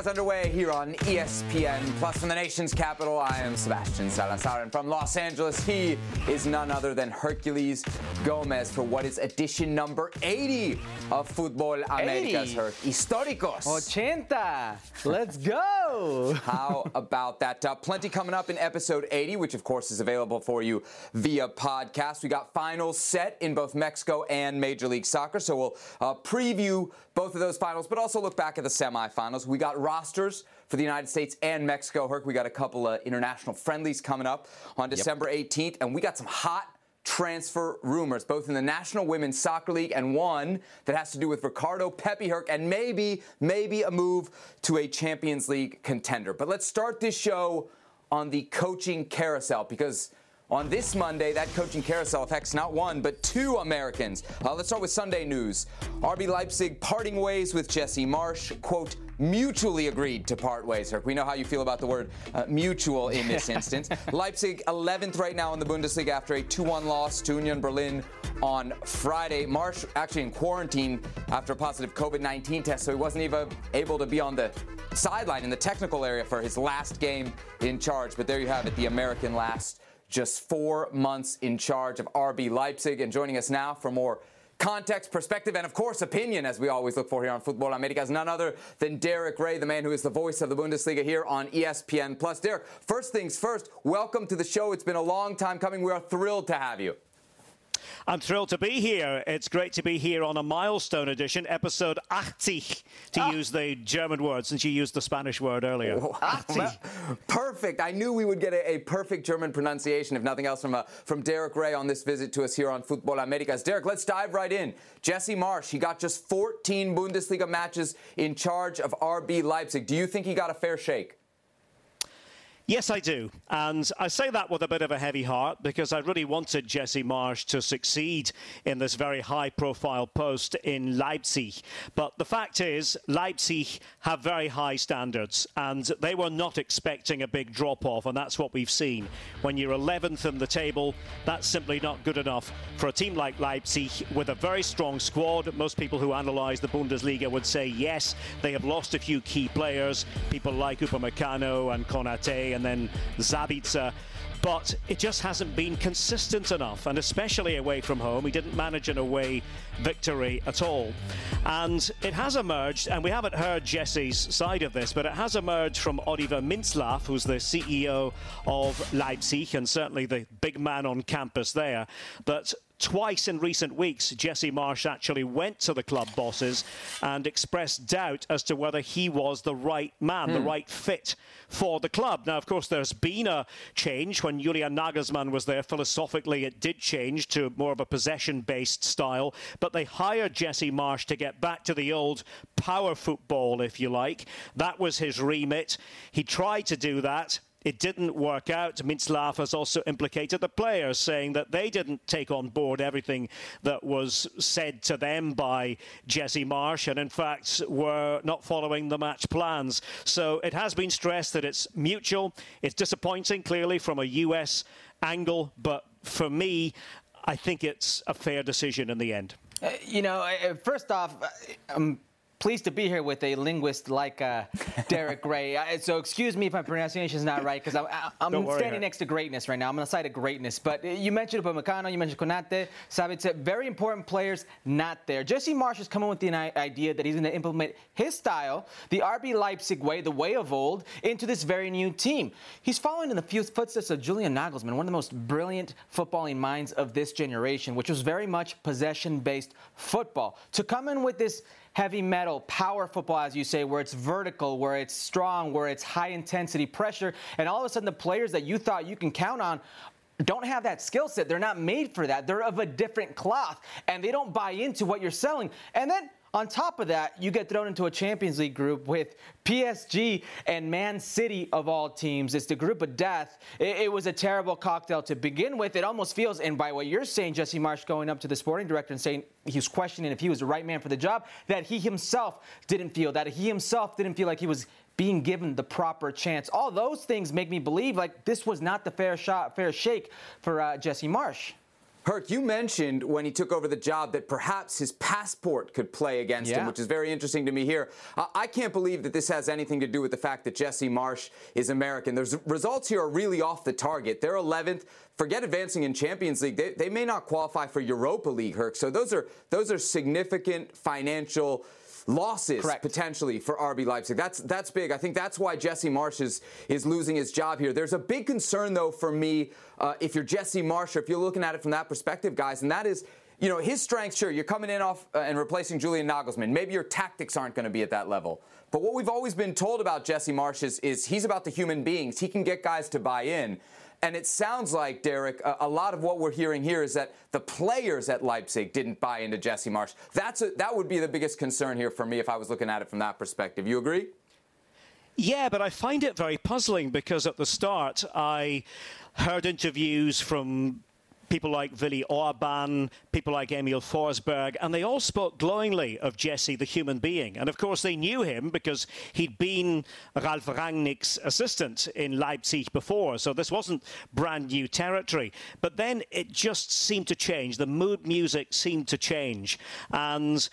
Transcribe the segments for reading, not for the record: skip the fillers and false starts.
Podcast underway here on ESPN Plus. From the nation's capital, I am Sebastian Salazar, and from Los Angeles, he is none other than Hercules Gomez for what is edition number 80 of Fútbol América's Históricos. 80. Let's go. How about that? Plenty coming up in episode 80, which of course is available for you via podcast. We got finals set in both Mexico and Major League Soccer, so we'll preview both of those finals, but also look back at the semifinals. We got rosters for the United States and Mexico. Herc, we got a couple of international friendlies coming up on December 18th, and we got some hot transfer rumors, both in the National Women's Soccer League and one that has to do with Ricardo Pepi, Herc, and maybe a move to a Champions League contender. But let's start this show on the coaching carousel, because on this Monday, that coaching carousel affects not one, but two Americans. Let's start with Sunday news. RB Leipzig parting ways with Jesse Marsch, quote, mutually agreed to part ways. Herc, we know how you feel about the word mutual in this instance. Leipzig 11th right now in the Bundesliga after a 2-1 loss to Union Berlin on Friday. Marsch actually in quarantine after a positive COVID-19 test, so he wasn't even able to be on the sideline in the technical area for his last game in charge. But there you have it, the American last just 4 months in charge of RB Leipzig. And joining us now for more context, perspective, and of course opinion, as we always look for here on Fútbol América, is none other than Derek Ray, the man who is the voice of the Bundesliga here on ESPN+. Derek, first things first, welcome to the show. It's been a long time coming. We are thrilled to have you. I'm thrilled to be here. It's great to be here on a milestone edition, episode 80, to use the German word, since you used the Spanish word earlier. Well, perfect. I knew we would get a perfect German pronunciation, if nothing else, from Derek Ray on this visit to us here on Fútbol Américas. Derek, let's dive right in. Jesse Marsch, he got just 14 Bundesliga matches in charge of RB Leipzig. Do you think he got a fair shake? Yes, I do. And I say that with a bit of a heavy heart, because I really wanted Jesse Marsch to succeed in this very high-profile post in Leipzig. But the fact is, Leipzig have very high standards, and they were not expecting a big drop-off, and that's what we've seen. When you're 11th in the table, that's simply not good enough for a team like Leipzig with a very strong squad. Most people who analyse the Bundesliga would say, yes, they have lost a few key players, people like Upamecano and Konate, and then Sabitzer, but it just hasn't been consistent enough, and especially away from home. He didn't manage an away victory at all. And it has emerged, and we haven't heard Jesse's side of this, but it has emerged from Oliver Mintzlaff, who's the CEO of Leipzig, and certainly the big man on campus there, that twice in recent weeks, Jesse Marsch actually went to the club bosses and expressed doubt as to whether he was the right man, the right fit for the club. Now, of course, there's been a change. When Julian Nagelsmann was there, philosophically, it did change to more of a possession-based style. But they hired Jesse Marsch to get back to the old power football, if you like. That was his remit. He tried to do that. It didn't work out. Mintzlaff has also implicated the players, saying that they didn't take on board everything that was said to them by Jesse Marsch, and in fact were not following the match plans. So it has been stressed that it's mutual. It's disappointing, clearly, from a US angle, but for me, I think it's a fair decision in the end. You know, first off, I'm pleased to be here with a linguist like Derek Ray. So excuse me if my pronunciation is not right, because I'm standing next to greatness right now. I'm on the side of greatness. But you mentioned Upamecano, you mentioned Konate, Sabitzer, very important players not there. Jesse Marsch is coming with the idea that he's going to implement his style, the RB Leipzig way, the way of old, into this very new team. He's following in the footsteps of Julian Nagelsmann, one of the most brilliant footballing minds of this generation, which was very much possession-based football. To come in with this heavy metal, power football, as you say, where it's vertical, where it's strong, where it's high-intensity pressure, and all of a sudden the players that you thought you can count on don't have that skill set. They're not made for that. They're of a different cloth, and they don't buy into what you're selling. And then on top of that, you get thrown into a Champions League group with PSG and Man City, of all teams. It's the group of death. It was a terrible cocktail to begin with. It almost feels, and by what you're saying, Jesse Marsch going up to the sporting director and saying he was questioning if he was the right man for the job, that he himself didn't feel that. He himself didn't feel like he was being given the proper chance. All those things make me believe like this was not the fair shake for Jesse Marsch. Kirk, you mentioned when he took over the job that perhaps his passport could play against him, which is very interesting to me here. I can't believe that this has anything to do with the fact that Jesse Marsch is American. The results here are really off the target. They're 11th. Forget advancing in Champions League. They may not qualify for Europa League, Kirk. So those are significant financial losses, correct, potentially for RB Leipzig. That's big. I think that's why Jesse Marsch is losing his job here. There's a big concern, though, for me, if you're Jesse Marsch or if you're looking at it from that perspective, guys, and that is, you know, his strengths, sure, you're coming in off and replacing Julian Nagelsmann. Maybe your tactics aren't going to be at that level. But what we've always been told about Jesse Marsch is he's about the human beings. He can get guys to buy in. And it sounds like, Derek, a lot of what we're hearing here is that the players at Leipzig didn't buy into Jesse Marsch. That would be the biggest concern here for me if I was looking at it from that perspective. You agree? Yeah, but I find it very puzzling because at the start I heard interviews from people like Willi Orban, people like Emil Forsberg, and they all spoke glowingly of Jesse, the human being. And, of course, they knew him because he'd been Ralf Rangnick's assistant in Leipzig before, so this wasn't brand-new territory. But then it just seemed to change. The mood music seemed to change. And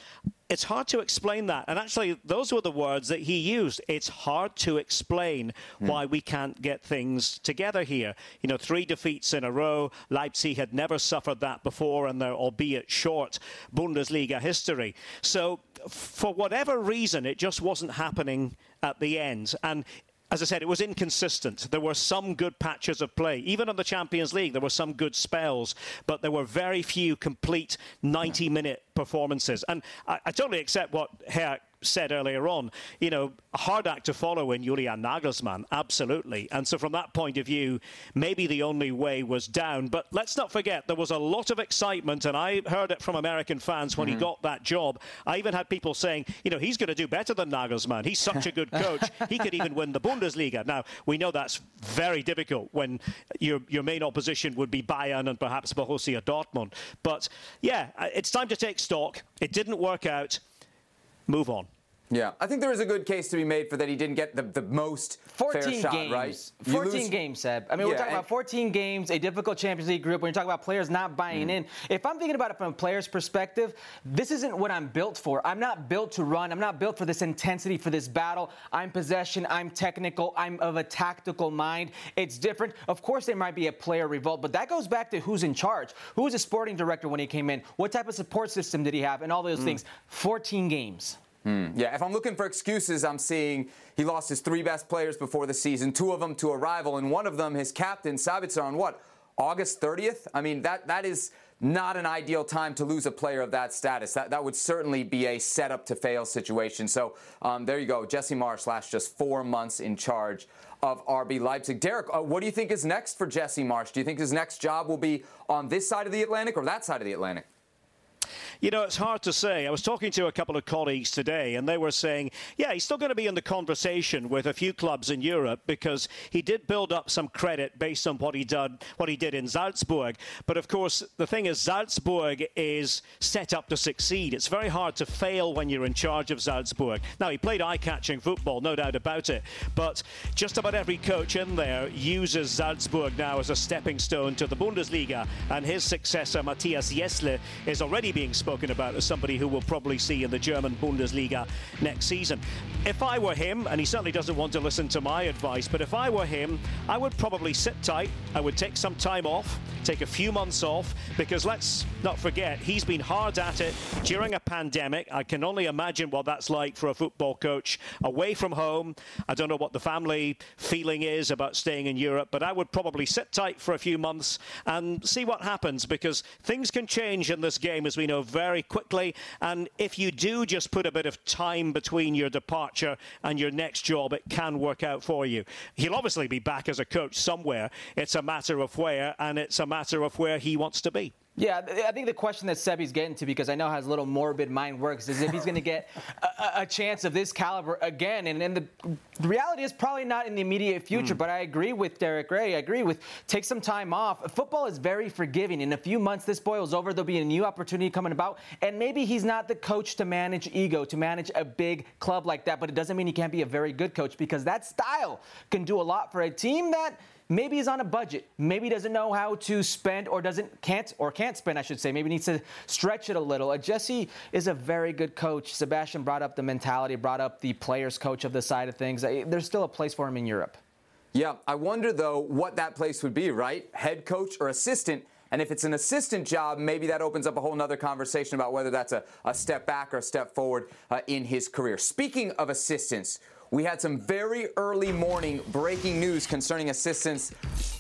it's hard to explain that. And actually, those were the words that he used. It's hard to explain why we can't get things together here. You know, 3 defeats in a row. Leipzig had never suffered that before in their, albeit short, Bundesliga history. So, for whatever reason, it just wasn't happening at the end. And as I said, it was inconsistent. There were some good patches of play. Even on the Champions League, there were some good spells, but there were very few complete 90-minute performances. And I totally accept what Herc said earlier on. You know, a hard act to follow in Julian Nagelsmann, absolutely. And so from that point of view, maybe the only way was down. But let's not forget, there was a lot of excitement, and I heard it from American fans when he got that job. I even had people saying, you know, he's going to do better than Nagelsmann. He's such a good coach. He could even win the Bundesliga. Now, we know that's very difficult when your main opposition would be Bayern and perhaps Borussia Dortmund. But, yeah, it's time to take stock. It didn't work out. Move on. Yeah, I think there is a good case to be made for that he didn't get the most 14 fair shot, games. Right? 14 games, Seb. I mean, we're talking about 14 games, a difficult Champions League group. When you're talking about players not buying in, if I'm thinking about it from a player's perspective, this isn't what I'm built for. I'm not built to run. I'm not built for this intensity, for this battle. I'm possession. I'm technical. I'm of a tactical mind. It's different. Of course, there might be a player revolt, but that goes back to who's in charge. Who was the sporting director when he came in? What type of support system did he have? And all those things. 14 games. Yeah, if I'm looking for excuses, I'm seeing he lost his 3 best players before the season, 2 of them to a rival, and one of them, his captain, Sabitzer, on what, August 30th? I mean, that is not an ideal time to lose a player of that status. That would certainly be a set-up-to-fail situation. So there you go. Jesse Marsch lasts just 4 months in charge of RB Leipzig. Derek, what do you think is next for Jesse Marsch? Do you think his next job will be on this side of the Atlantic or that side of the Atlantic? You know, it's hard to say. I was talking to a couple of colleagues today, and they were saying, yeah, he's still going to be in the conversation with a few clubs in Europe because he did build up some credit based on what he did in Salzburg. But, of course, the thing is, Salzburg is set up to succeed. It's very hard to fail when you're in charge of Salzburg. Now, he played eye-catching football, no doubt about it, but just about every coach in there uses Salzburg now as a stepping stone to the Bundesliga, and his successor, Matthias Jesle, is already being spoken about as somebody who we'll probably see in the German Bundesliga next season. If I were him, and he certainly doesn't want to listen to my advice, but if I were him, I would probably sit tight. I would take some time off, take a few months off, because let's not forget, he's been hard at it during a pandemic. I can only imagine what that's like for a football coach away from home. I don't know what the family feeling is about staying in Europe, but I would probably sit tight for a few months and see what happens, because things can change in this game, as we know, very quickly. And if you do just put a bit of time between your departure and your next job, it can work out for you. He'll obviously be back as a coach somewhere. It's a matter of where, and it's a matter of where he wants to be. Yeah, I think the question that Sebi's getting to, because I know his little morbid mind works, is if he's going to get a chance of this caliber again. And the reality is probably not in the immediate future, but I agree with Derek Ray. I agree with take some time off. Football is very forgiving. In a few months, this boils over. There'll be a new opportunity coming about. And maybe he's not the coach to manage ego, to manage a big club like that. But it doesn't mean he can't be a very good coach, because that style can do a lot for a team that Maybe he's on a budget. Maybe he doesn't know how to spend or can't spend, I should say. Maybe needs to stretch it a little. Jesse is a very good coach. Sebastian brought up the mentality, brought up the players coach of the side of things. There's still a place for him in Europe. Yeah, I wonder, though, what that place would be, right? Head coach or assistant? And if it's an assistant job, maybe that opens up a whole nother conversation about whether that's a step back or a step forward in his career. Speaking of assistants, we had some very early morning breaking news concerning assistants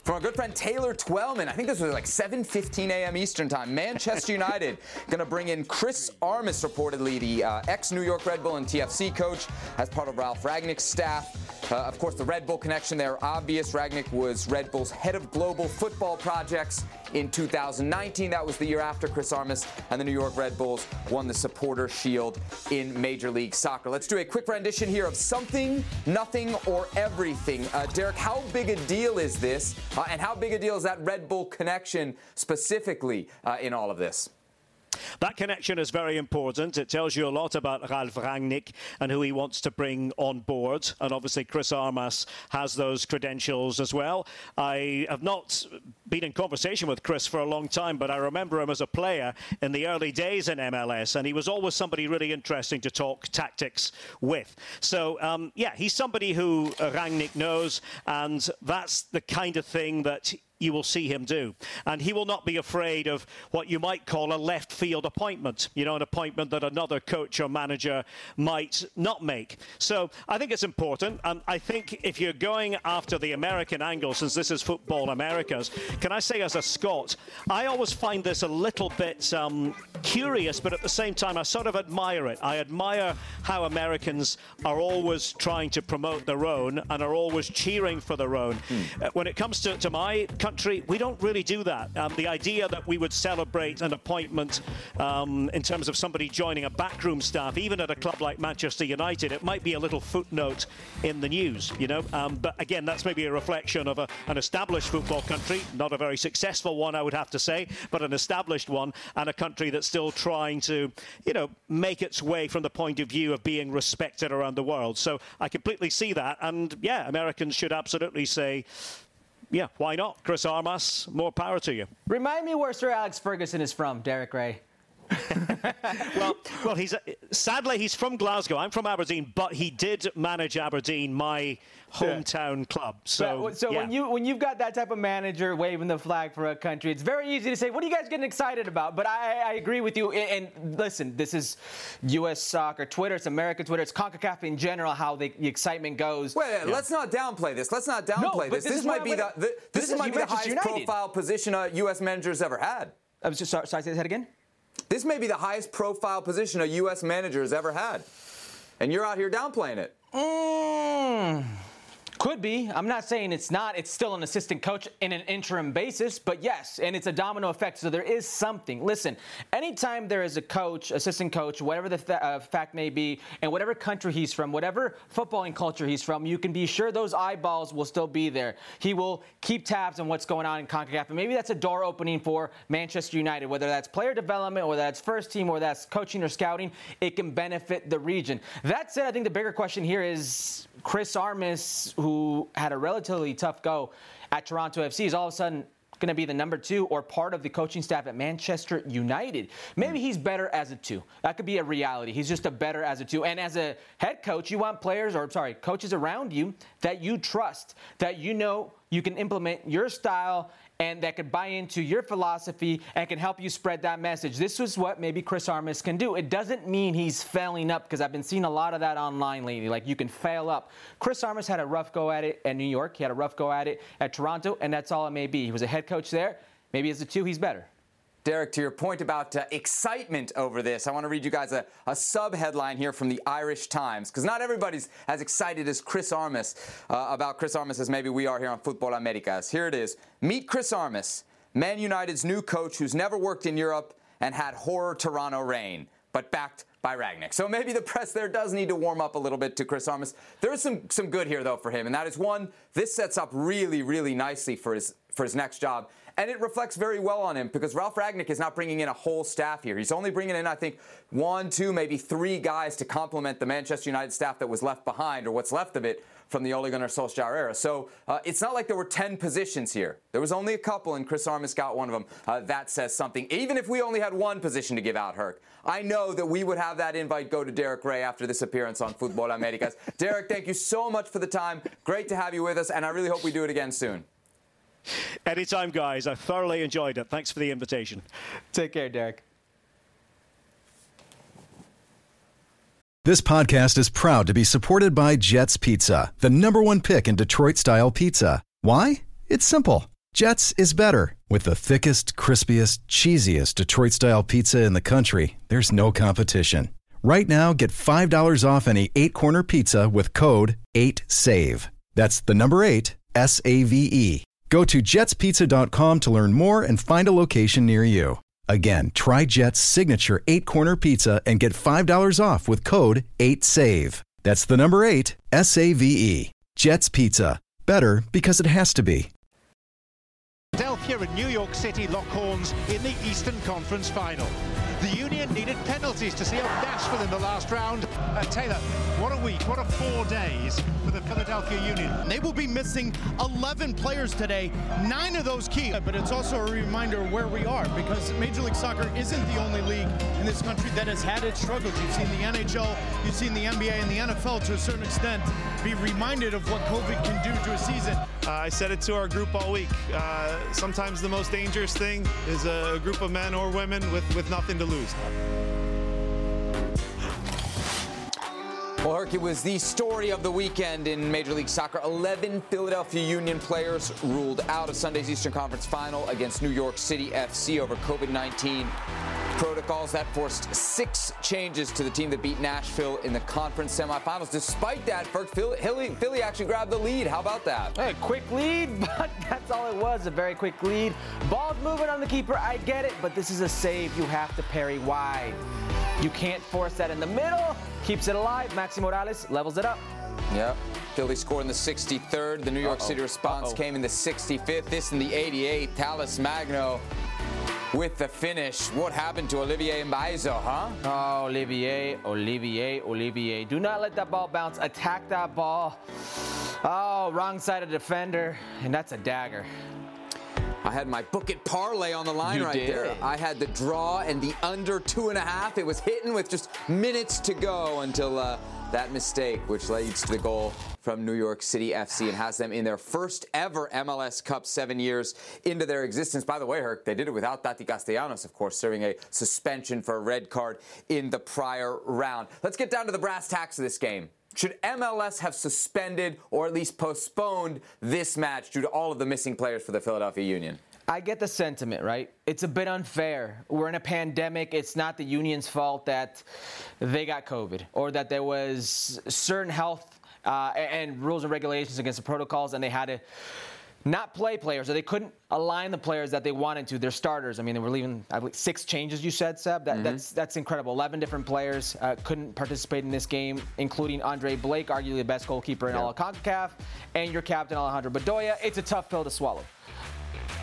from our good friend Taylor Twellman. I think this was like 7:15 a.m. Eastern time. Manchester United going to bring in Chris Armas, reportedly the ex-New York Red Bull and TFC coach, as part of Ralf Rangnick's staff. Of course, the Red Bull connection there obvious. Rangnick was Red Bull's head of global football projects in 2019. That was the year after Chris Armas and the New York Red Bulls won the Supporter Shield in Major League Soccer. Let's do a quick rendition here of Something, Nothing, or Everything. Derek, how big a deal is this? And how big a deal is that Red Bull connection specifically in all of this? That connection is very important. It tells you a lot about Ralf Rangnick and who he wants to bring on board. And obviously, Chris Armas has those credentials as well. I have not been in conversation with Chris for a long time, but I remember him as a player in the early days in MLS. And he was always somebody really interesting to talk tactics with. So, yeah, he's somebody who Rangnick knows. And that's the kind of thing that you will see him do. And he will not be afraid of what you might call a left field appointment, you know, an appointment that another coach or manager might not make. So I think it's important. And I think if you're going after the American angle, since this is Football Americas, can I say as a Scot, I always find this a little bit curious, but at the same time, I sort of admire it. I admire how Americans are always trying to promote their own and are always cheering for their own. When it comes to my country, we don't really do that. The idea that we would celebrate an appointment in terms of somebody joining a backroom staff, even at a club like Manchester United, it might be a little footnote in the news, you know. But again, that's maybe a reflection of an established football country, not a very successful one, I would have to say, but an established one, and a country that's still trying to, you know, make its way from the point of view of being respected around the world. So I completely see that. And yeah, Americans should absolutely say, yeah, why not? Chris Armas, more power to you. Remind me where Sir Alex Ferguson is from, Derek Ray. well, sadly, he's from Glasgow. I'm from Aberdeen, but he did manage Aberdeen, my hometown club. So yeah. when you've got that type of manager waving the flag for a country, it's very easy to say, what are you guys getting excited about? But I agree with you. And listen, this is U.S. soccer Twitter. It's American Twitter. It's CONCACAF in general, how the excitement goes. Wait, let's not downplay this. No, this might be the highest profile position a U.S. manager's ever had. I was just sorry, say that again? This may be the highest profile position a U.S. manager has ever had. And you're out here downplaying it. Could be. I'm not saying it's not. It's still an assistant coach in an interim basis. But yes, and it's a domino effect. So there is something. Listen, anytime there is a coach, assistant coach, whatever the fact may be, and whatever country he's from, whatever footballing culture he's from, you can be sure those eyeballs will still be there. He will keep tabs on what's going on in CONCACAF. And maybe that's a door opening for Manchester United, whether that's player development or that's first team or that's coaching or scouting. It can benefit the region. That said, I think the bigger question here is Chris Armas, who had a relatively tough go at Toronto FC, is all of a sudden going to be the number two or part of the coaching staff at Manchester United. Maybe he's better as a two. That could be a reality. He's just a better as a two. And as a head coach, you want coaches around you that you trust, that you know you can implement your style and that could buy into your philosophy and can help you spread that message. This is what maybe Chris Armas can do. It doesn't mean he's failing up, because I've been seeing a lot of that online lately. Like, you can fail up. Chris Armas had a rough go at it at New York. He had a rough go at it at Toronto, and that's all it may be. He was a head coach there. Maybe as a two, he's better. Derek, to your point about excitement over this, I want to read you guys a sub-headline here from the Irish Times, because not everybody's as excited as Chris Armas about Chris Armas as maybe we are here on Fútbol Américas. Here it is. Meet Chris Armas, Man United's new coach who's never worked in Europe and had horror Toronto reign, but backed by Rangnick. So maybe the press there does need to warm up a little bit to Chris Armas. There is some good here, though, for him, and that is, one, this sets up really, really nicely for his next job. And it reflects very well on him, because Ralf Rangnick is not bringing in a whole staff here. He's only bringing in, I think, one, two, maybe three guys to complement the Manchester United staff that was left behind, or what's left of it, from the Ole Gunnar Solskjaer era. So it's not like there were 10 positions here. There was only a couple, and Chris Armas got one of them. That says something. Even if we only had one position to give out, Herc, I know that we would have that invite go to Derek Ray after this appearance on Fútbol Américas. Derek, thank you so much for the time. Great to have you with us, and I really hope we do it again soon. Anytime, guys. I thoroughly enjoyed it. Thanks for the invitation. Take care, Derek. This podcast is proud to be supported by Jets Pizza, the #1 pick in Detroit-style pizza. Why? It's simple. Jets is better. With the thickest, crispiest, cheesiest Detroit-style pizza in the country, there's no competition. Right now, get $5 off any 8-corner pizza with code 8SAVE. That's the number 8, S-A-V-E. Go to jetspizza.com to learn more and find a location near you. Again, try Jet's signature 8-corner pizza and get $5 off with code 8SAVE. That's the number 8, S-A-V-E. Jet's Pizza. Better because it has to be. Philadelphia and New York City lock horns in the Eastern Conference Final. The Union needed penalties to see out Nashville in the last round. Taylor, what a week, what a 4 days for the Philadelphia Union. They will be missing 11 players today, 9 of those key. But it's also a reminder where we are, because Major League Soccer isn't the only league in this country that has had its struggles. You've seen the NHL, you've seen the NBA and the NFL to a certain extent be reminded of what COVID can do to a season. I said it to our group all week. Sometimes the most dangerous thing is a group of men or women with nothing to lose. Well, Herc, it was the story of the weekend in Major League Soccer. 11 Philadelphia Union players ruled out of Sunday's Eastern Conference Final against New York City FC over COVID-19 protocols. That forced 6 changes to the team that beat Nashville in the conference semifinals. Despite that, Philly actually grabbed the lead. How about that? A quick lead, but that's all it was, a very quick lead. Ball's moving on the keeper, I get it, but this is a save. You have to parry wide. You can't force that in the middle. Keeps it alive. Maxi Morales levels it up. Yep. Philly scored in the 63rd. The New York City response came in the 65th. This in the 88th. Talis Magno with the finish. What happened to Olivier Mbaizo, huh? Oh, Olivier. Do not let that ball bounce. Attack that ball. Oh, wrong side of defender. And that's a dagger. I had my book it parlay on the line there. I had the draw and the under 2.5. It was hitting with just minutes to go until that mistake, which leads to the goal from New York City FC and has them in their first ever MLS Cup 7 years into their existence. By the way, Herc, they did it without Tati Castellanos, of course, serving a suspension for a red card in the prior round. Let's get down to the brass tacks of this game. Should MLS have suspended or at least postponed this match due to all of the missing players for the Philadelphia Union? I get the sentiment, right? It's a bit unfair. We're in a pandemic. It's not the Union's fault that they got COVID or that there was certain health and rules and regulations against the protocols, and they had to not play players, or they couldn't align the players that they wanted to, their starters. I mean, they were leaving, I believe, 6 changes, you said, Seb. That's incredible. 11 different players couldn't participate in this game, including Andre Blake, arguably the best goalkeeper in all of CONCACAF, and your captain, Alejandro Bedoya. It's a tough pill to swallow.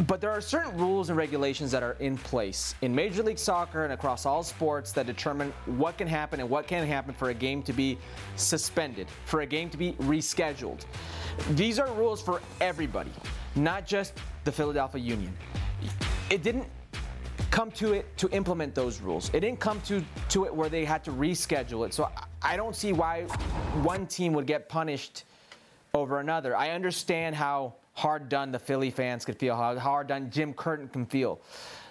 But there are certain rules and regulations that are in place in Major League Soccer and across all sports that determine what can happen and what can't happen for a game to be suspended, for a game to be rescheduled. These are rules for everybody, not just the Philadelphia Union. It didn't come to it to implement those rules. It didn't come to it where they had to reschedule it. So I don't see why one team would get punished over another. I understand how hard done the Philly fans could feel, how hard done Jim Curtin can feel.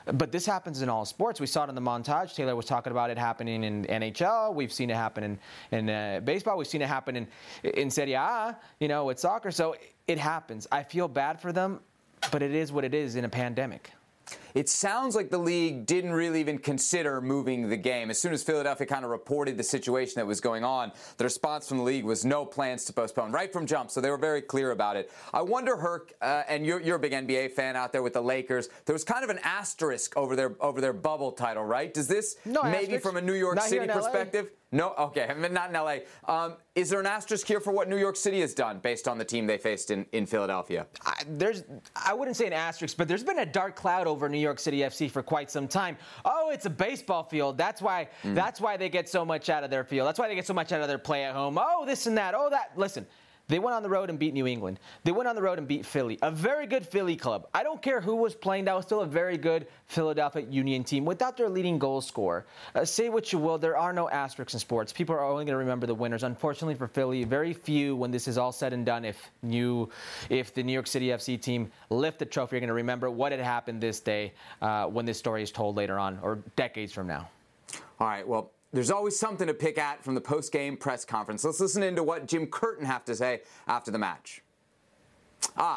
But this happens in all sports. We saw it in the montage. Taylor was talking about it happening in NHL. We've seen it happen in baseball. We've seen it happen in Serie A, you know, with soccer. So it happens. I feel bad for them, but it is what it is in a pandemic. It sounds like the league didn't really even consider moving the game. As soon as Philadelphia kind of reported the situation that was going on, the response from the league was no plans to postpone, right from jump. So they were very clear about it. I wonder, Herc, and you're a big NBA fan out there with the Lakers. There was kind of an asterisk over their bubble title, right? Does this maybe from a New York City perspective? No, okay, I mean, not in L.A. Is there an asterisk here for what New York City has done based on the team they faced in Philadelphia? I wouldn't say an asterisk, but there's been a dark cloud over New York City FC for quite some time. Oh, it's a baseball field. That's why they get so much out of their field. That's why they get so much out of their play at home. Oh, this and that. Oh, that. Listen, They went on the road and beat New England. They went on the road and beat Philly, a very good Philly club. I don't care who was playing. That was still a very good Philadelphia Union team without their leading goal scorer. Say what you will, there are no asterisks in sports. People are only going to remember the winners. Unfortunately for Philly, very few when this is all said and done. If the New York City FC team lift the trophy, you're going to remember what had happened this day when this story is told later on or decades from now. All right, well, there's always something to pick at from the post-game press conference. Let's listen in to what Jim Curtin have to say after the match.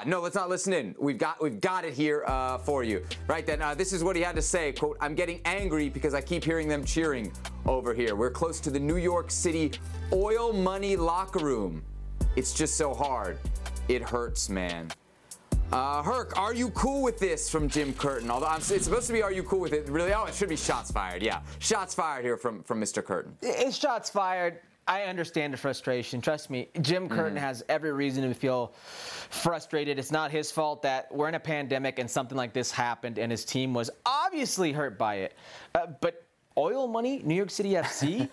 No, let's not listen in. We've got it here for you. Right then, this is what he had to say. Quote, I'm getting angry because I keep hearing them cheering over here. We're close to the New York City oil money locker room. It's just so hard. It hurts, man. Herc, are you cool with this from Jim Curtin? Although it's supposed to be, are you cool with it? Really? Oh, it should be shots fired. Yeah, shots fired here from Mr. Curtin. It's shots fired. I understand the frustration. Trust me, Jim Curtin has every reason to feel frustrated. It's not his fault that we're in a pandemic and something like this happened, and his team was obviously hurt by it. But oil money, New York City FC,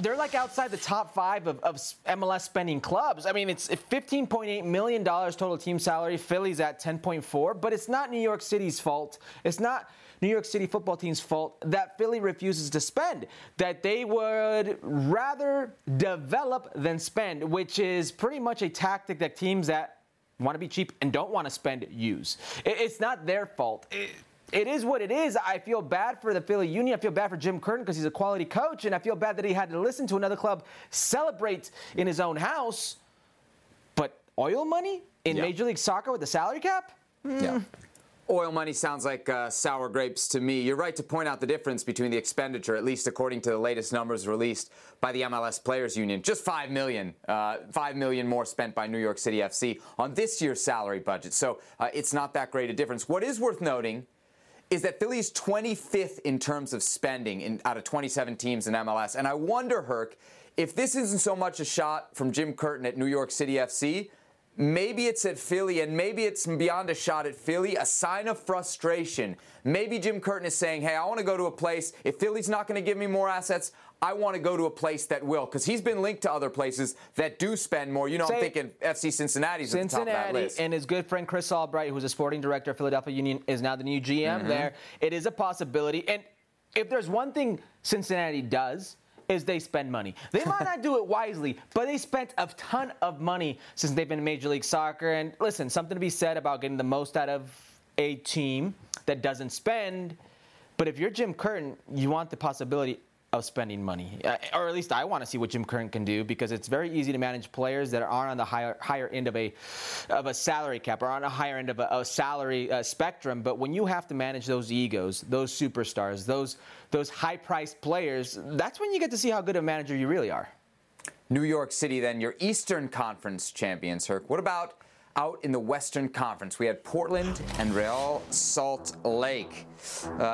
they're like outside the top five of MLS spending clubs. I mean, it's $15.8 million total team salary. Philly's at 10.4, but it's not New York City's fault. It's not New York City football team's fault that Philly refuses to spend, that they would rather develop than spend, which is pretty much a tactic that teams that want to be cheap and don't want to spend use. It's not their fault. It is what it is. I feel bad for the Philly Union. I feel bad for Jim Curtin because he's a quality coach, and I feel bad that he had to listen to another club celebrate in his own house. But oil money in Major League Soccer with the salary cap? Yeah. Oil money sounds like sour grapes to me. You're right to point out the difference between the expenditure, at least according to the latest numbers released by the MLS Players Union. Just $5 million more spent by New York City FC on this year's salary budget. So it's not that great a difference. What is worth noting is that Philly's 25th in terms of spending out of 27 teams in MLS. And I wonder, Herc, if this isn't so much a shot from Jim Curtin at New York City FC, maybe it's at Philly, and maybe it's beyond a shot at Philly, a sign of frustration. Maybe Jim Curtin is saying, hey, I want to go to a place. If Philly's not going to give me more assets, I want to go to a place that will, because he's been linked to other places that do spend more. You know, I'm thinking FC Cincinnati's at the top of that list. And his good friend Chris Albright, who's a sporting director of Philadelphia Union, is now the new GM there. It is a possibility. And if there's one thing Cincinnati does, is they spend money. They might not do it wisely, but they spent a ton of money since they've been in Major League Soccer. And listen, something to be said about getting the most out of a team that doesn't spend. But if you're Jim Curtin, you want the possibility of spending money, or at least I want to see what Jim Curtin can do, because it's very easy to manage players that aren't on the higher end of a salary cap or on a higher end of a salary spectrum. But when you have to manage those egos, those superstars, those high-priced players, that's when you get to see how good a manager you really are. New York City, then, your Eastern Conference champions, Herc. What about out in the Western Conference? We had Portland and Real Salt Lake.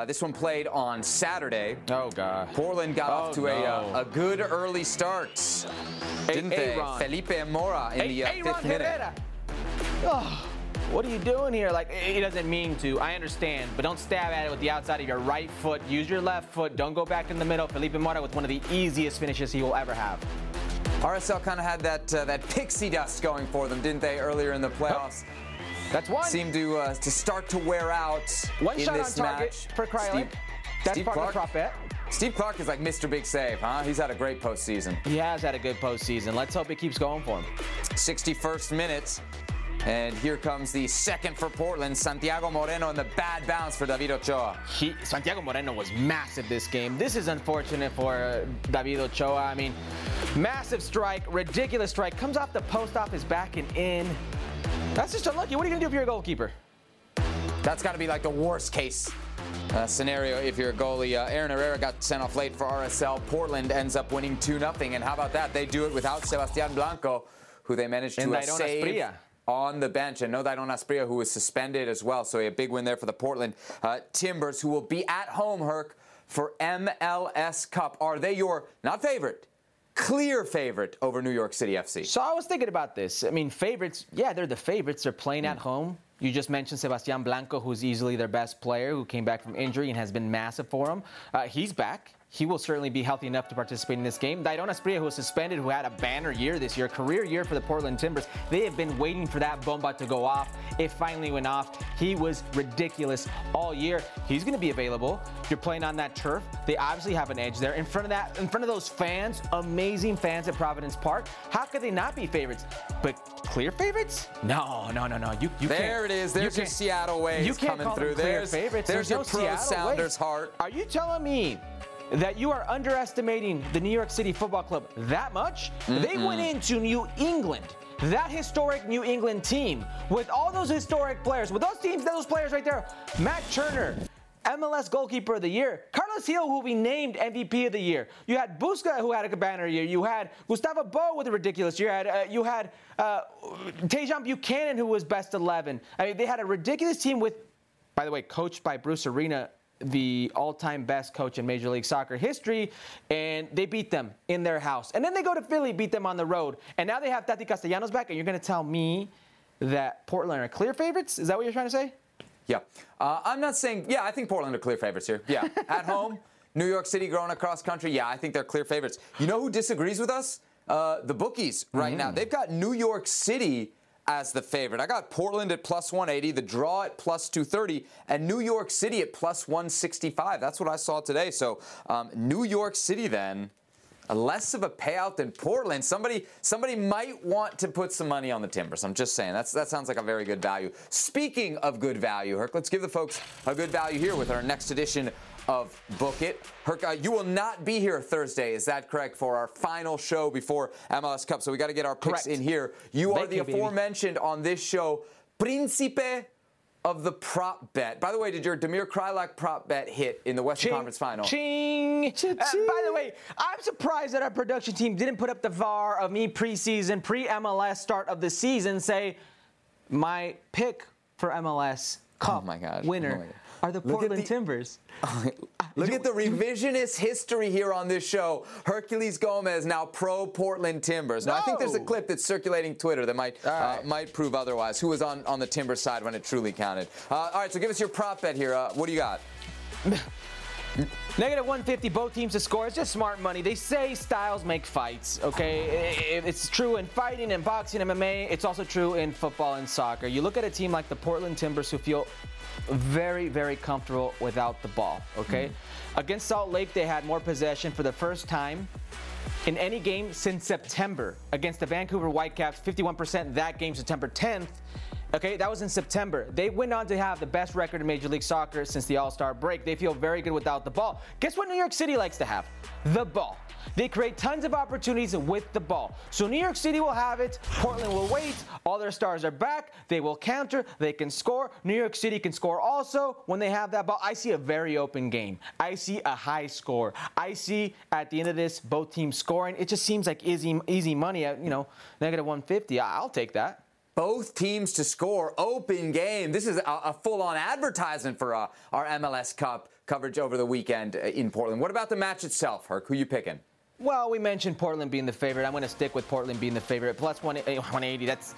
This one played on Saturday. Oh, God. Portland got off to a good early start. Didn't they? Felipe Mora in the fifth minute. Oh, what are you doing here? Like, he doesn't mean to. I understand. But don't stab at it with the outside of your right foot. Use your left foot. Don't go back in the middle. Felipe Mora with one of the easiest finishes he will ever have. RSL kind of had that pixie dust going for them, didn't they, earlier in the playoffs? That's one. Seemed to start to wear out one in shot this on target match. For Krylik. That's Steve part of the prop. Steve Clark is like Mr. Big Save, huh? He's had a great postseason. He has had a good postseason. Let's hope it keeps going for him. 61st minute, and here comes the second for Portland. Santiago Moreno in the bad bounce for David Ochoa. Santiago Moreno was massive this game. This is unfortunate for David Ochoa. I mean, massive strike, ridiculous strike. Comes off the post, off his back and in. That's just unlucky. What are you going to do if you're a goalkeeper? That's got to be like the worst case scenario if you're a goalie. Aaron Herrera got sent off late for RSL. Portland ends up winning 2-0. And how about that? They do it without Sebastian Blanco, who they managed to save. Asprilla on the bench, and Nodairon Asprilla, who was suspended as well, so a big win there for the Portland Timbers, who will be at home, Herc, for MLS Cup. Are they your, not favorite, clear favorite over New York City FC? So I was thinking about this. I mean, favorites, yeah, they're the favorites. They're playing at home. You just mentioned Sebastian Blanco, who's easily their best player, who came back from injury and has been massive for them. He's back. he will certainly be healthy enough to participate in this game. Dairon Asprilla, who was suspended, who had a banner year this year, career year for the Portland Timbers. They have been waiting for that bomba to go off. It finally went off. He was ridiculous all year. He's going to be available. You're playing on that turf. They obviously have an edge there. In front of those fans, amazing fans at Providence Park. How could they not be favorites? But clear favorites? No. You there can't. It is. There's your Seattle waves you can't coming call through. Them clear favorites. There's your no pro Seattle Sounders waves. Heart. Are you telling me that you are underestimating the New York City Football Club that much? Mm-mm. They went into New England, that historic New England team, with all those historic players, with those players right there, Matt Turner, MLS Goalkeeper of the Year, Carlos Hill, who will be named MVP of the Year. You had Busca, who had a banner year. You had Gustavo Bo with a ridiculous year. You had Tejan Buchanan, who was best 11. I mean, they had a ridiculous team with, by the way, coached by Bruce Arena, the all-time best coach in Major League Soccer history, and they beat them in their house. And then they go to Philly, beat them on the road. And now they have Tati Castellanos back, and you're going to tell me that Portland are clear favorites? Is that what you're trying to say? Yeah. I'm not saying – yeah, I think Portland are clear favorites here. Yeah. At home, New York City growing across country, yeah, I think they're clear favorites. You know who disagrees with us? The bookies right now. They've got New York City as the favorite. I got Portland at +180, the draw at +230, and New York City at +165. That's what I saw today. So New York City then, less of a payout than Portland. Somebody might want to put some money on the Timbers. I'm just saying. That sounds like a very good value. Speaking of good value, Herc, let's give the folks a good value here with our next edition of Book It. Herc, you will not be here Thursday, is that correct, for our final show before MLS Cup? So we got to get our picks correct in here. You are the aforementioned on this show, Príncipe of the prop bet. By the way, did your Demir Krylak prop bet hit in the Western Conference Final? Ching! By the way, I'm surprised that our production team didn't put up the VAR of me preseason, pre-MLS start of the season, say my pick for MLS Cup winner are the Portland Timbers. Look at the revisionist history here on this show. Hercules Gomez now pro Portland Timbers. Now I think there's a clip that's circulating Twitter that might prove otherwise. Who was on the Timbers side when it truly counted? All right, so give us your prop bet here. What do you got? -150, both teams to score. It's just smart money. They say styles make fights, okay? It's true in fighting and boxing, MMA. It's also true in football and soccer. You look at a team like the Portland Timbers who feel very, very comfortable without the ball, okay? Mm-hmm. Against Salt Lake, they had more possession for the first time in any game since September. Against the Vancouver Whitecaps, 51% that game, September 10th. Okay, that was in September. They went on to have the best record in Major League Soccer since the All-Star break. They feel very good without the ball. Guess what New York City likes to have? The ball. They create tons of opportunities with the ball. So New York City will have it. Portland will wait. All their stars are back. They will counter. They can score. New York City can score also when they have that ball. I see a very open game. I see a high score. I see at the end of this both teams scoring. It just seems like easy money at, -150. I'll take that. Both teams to score, open game. This is a full-on advertisement for our MLS Cup coverage over the weekend in Portland. What about the match itself, Herc? Who you picking? Well, we mentioned Portland being the favorite. I'm going to stick with Portland being the favorite. +180.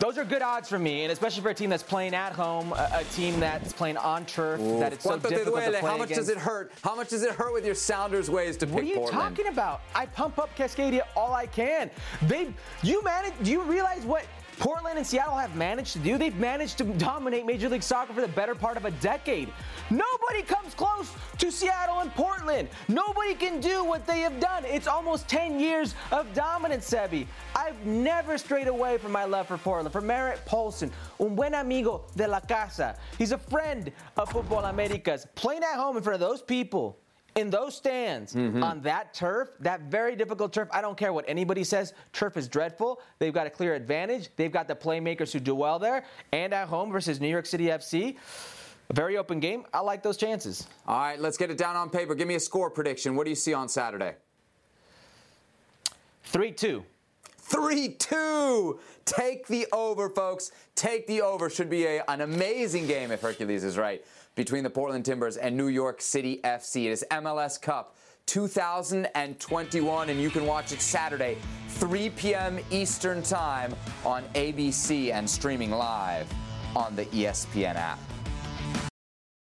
Those are good odds for me, and especially for a team that's playing at home, a team that's playing on turf, that it's so difficult to play. How much does it hurt? How much does it hurt with your Sounders ways to pick Portland? What are you talking about? I pump up Cascadia all I can. Do you realize what Portland and Seattle have managed to do? They've managed to dominate Major League Soccer for the better part of a decade. Nobody comes close to Seattle and Portland. Nobody can do what they have done. It's almost 10 years of dominance, Sebi. I've never strayed away from my love for Portland. For Merritt Paulson, un buen amigo de la casa. He's a friend of Fútbol América's. Playing at home in front of those people, in those stands, on that turf, that very difficult turf. I don't care what anybody says. Turf is dreadful. They've got a clear advantage. They've got the playmakers who do well there. And at home versus New York City FC, a very open game. I like those chances. All right, let's get it down on paper. Give me a score prediction. What do you see on Saturday? 3-2. 3-2. Take the over, folks. Take the over. Should be an amazing game if Hercules is right, between the Portland Timbers and New York City FC. It is MLS Cup 2021, and you can watch it Saturday, 3 p.m. Eastern Time on ABC and streaming live on the ESPN app.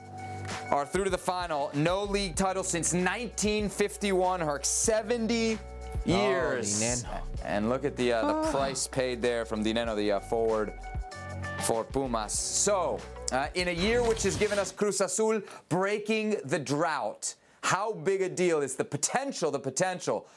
are through to the final. No league title since 1951, Herc. 70 years. Dineno. And look at the price paid there from Dineno, the forward for Pumas. So... in a year which has given us Cruz Azul breaking the drought, how big a deal is the potential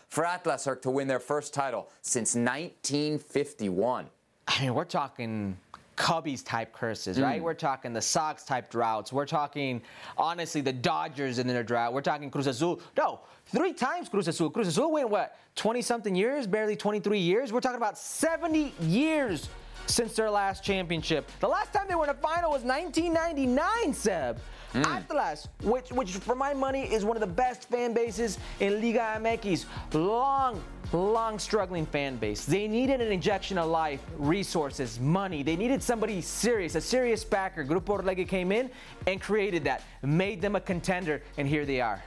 for Atlas, Herc, to win their first title since 1951? I mean, we're talking Cubbies-type curses, right? We're talking the Sox-type droughts. We're talking, honestly, the Dodgers in their drought. We're talking Cruz Azul. No, 3 times Cruz Azul. Cruz Azul went, what, 20-something years? Barely 23 years? We're talking about 70 years since their last championship. The last time they won a final was 1999, Seb. Atlas, which for my money is one of the best fan bases in Liga MX. Long struggling fan base. They needed an injection of life, resources, money. They needed somebody serious, a serious backer. Grupo Orlegui came in and created that, made them a contender, and here they are.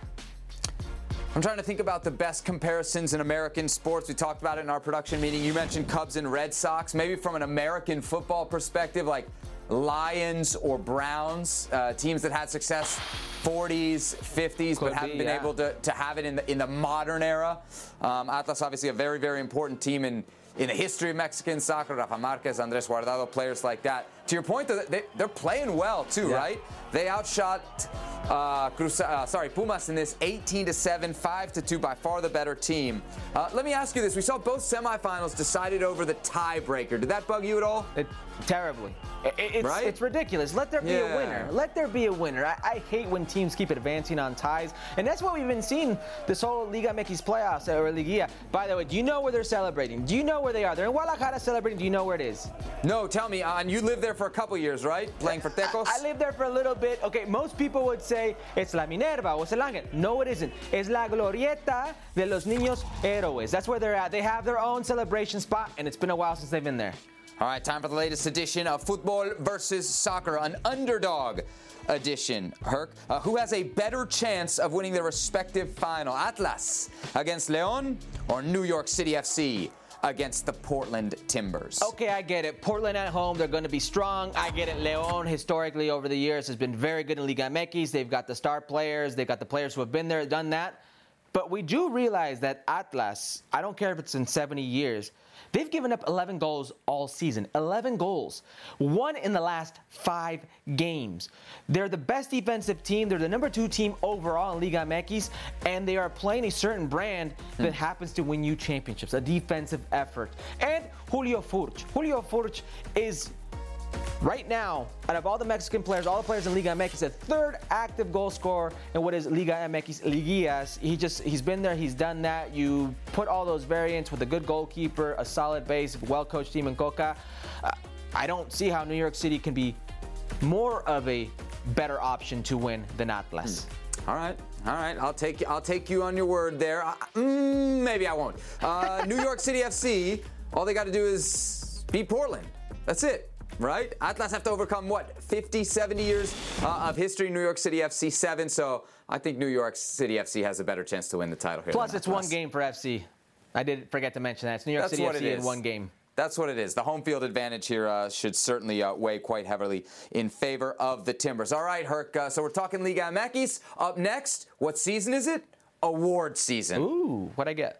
I'm trying to think about the best comparisons in American sports. We talked about it in our production meeting. You mentioned Cubs and Red Sox. Maybe from an American football perspective, like Lions or Browns, teams that had success 40s, 50s, but haven't been able to have it in the modern era. Atlas, obviously, a very, very important team in the history of Mexican soccer. Rafa Marquez, Andrés Guardado, players like that. To your point, they're playing well, too, right? They outshot Pumas in this 18-7, 5-2, by far the better team. Let me ask you this. We saw both semifinals decided over the tiebreaker. Did that bug you at all? Terribly. It's ridiculous. Let there be a winner. I hate when teams keep advancing on ties, and that's what we've been seeing this whole Liga MX playoffs or Liguilla. By the way, do you know where they're celebrating? Do you know where they are? They're in Guadalajara celebrating. Do you know where it is? No, tell me. And you lived there for a couple years, right? Playing for Tecos? I lived there for a little bit. Okay, most people would say it's La Minerva or El Ángel. No, it isn't. It's La Glorieta de los Niños Héroes. That's where they're at. They have their own celebration spot, and it's been a while since they've been there. All right, time for the latest edition of Football versus Soccer, an underdog edition. Herc, who has a better chance of winning their respective final? Atlas against León or New York City FC against the Portland Timbers? Okay, I get it. Portland at home, they're going to be strong. I get it. León, historically, over the years, has been very good in Liga MX. They've got the star players. They've got the players who have been there, done that. But we do realize that Atlas, I don't care if it's in 70 years, they've given up 11 goals all season. 11 goals. One in the last 5 games. They're the best defensive team. They're the number 2 team overall in Liga MX. And they are playing a certain brand that happens to win you championships. A defensive effort. And Julio Furch. Julio Furch is, right now, out of all the Mexican players, all the players in Liga MX, a third active goal scorer in what is Liga MX Liguillas. He's been there, he's done that. You put all those variants with a good goalkeeper, a solid base, well-coached team in Coca. I don't see how New York City can be more of a better option to win than Atlas. All right. I'll take you on your word there. Maybe I won't. New York City FC, all they got to do is beat Portland. That's it. Right? Atlas have to overcome, 50-70 years of history. New York City FC 7, so I think New York City FC has a better chance to win the title here. Plus, it's one game for FC. I did forget to mention that. It's New York City FC in one game. That's what it is. The home field advantage here should certainly weigh quite heavily in favor of the Timbers. All right, Herc, so we're talking Liga MX. Up next, what season is it? Award season. Ooh, what'd I get?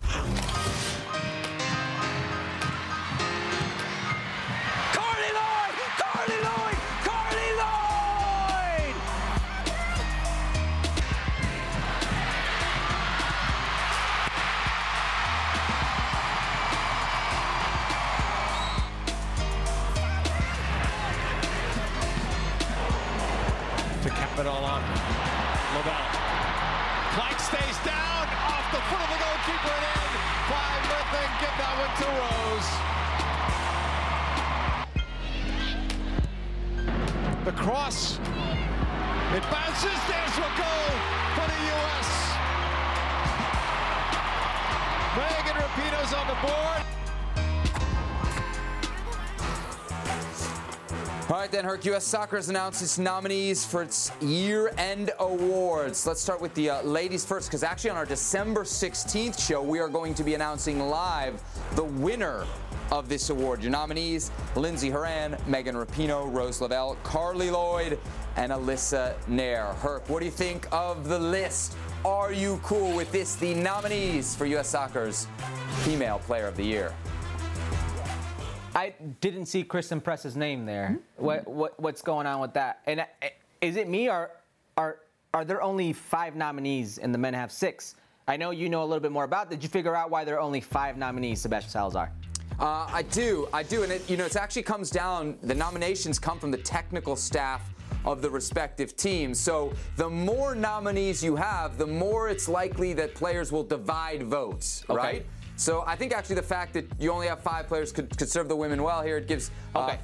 Carly Lloyd! To cap it all on Lobel. Plank stays down off the foot of the goalkeeper and in. 5-0. Give that one to Rose. The cross. It bounces. There's a goal for the U.S. Megan Rapido's on the board. All right, then, Herc, U.S. Soccer has announced its nominees for its year-end awards. Let's start with the ladies first, because actually on our December 16th show, we are going to be announcing live the winner of this award. Your nominees, Lindsay Horan, Megan Rapinoe, Rose Lavelle, Carly Lloyd, and Alyssa Nair. Herc, what do you think of the list? Are you cool with this, the nominees for U.S. Soccer's Female Player of the Year? I didn't see Kristen Press's name there. Mm-hmm. What's going on with that? And is it me, or are there only 5 nominees and the men have 6? I know you know a little bit more about it. Did you figure out why there are only 5 nominees, Sebastian Salazar? I do, and it actually comes down. The nominations come from the technical staff of the respective teams. So the more nominees you have, the more it's likely that players will divide votes, okay. Right? So I think actually the fact that you only have 5 players could serve the women well here. It gives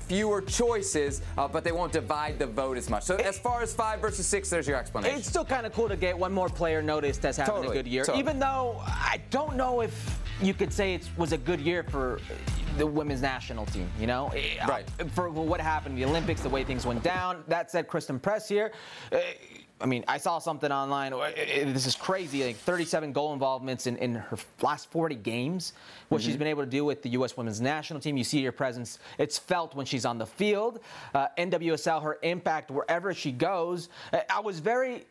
fewer choices, but they won't divide the vote as much. So as far as 5 versus 6, there's your explanation. It's still kind of cool to get one more player noticed as having a good year, even though I don't know if you could say it was a good year for the women's national team, right. For what happened, the Olympics, the way things went down. That said, Kristen Press here. I mean, I saw something online. This is crazy. Like 37 goal involvements in her last 40 games. What she's been able to do with the U.S. Women's National Team. You see her presence. It's felt when she's on the field. NWSL, her impact wherever she goes. I was very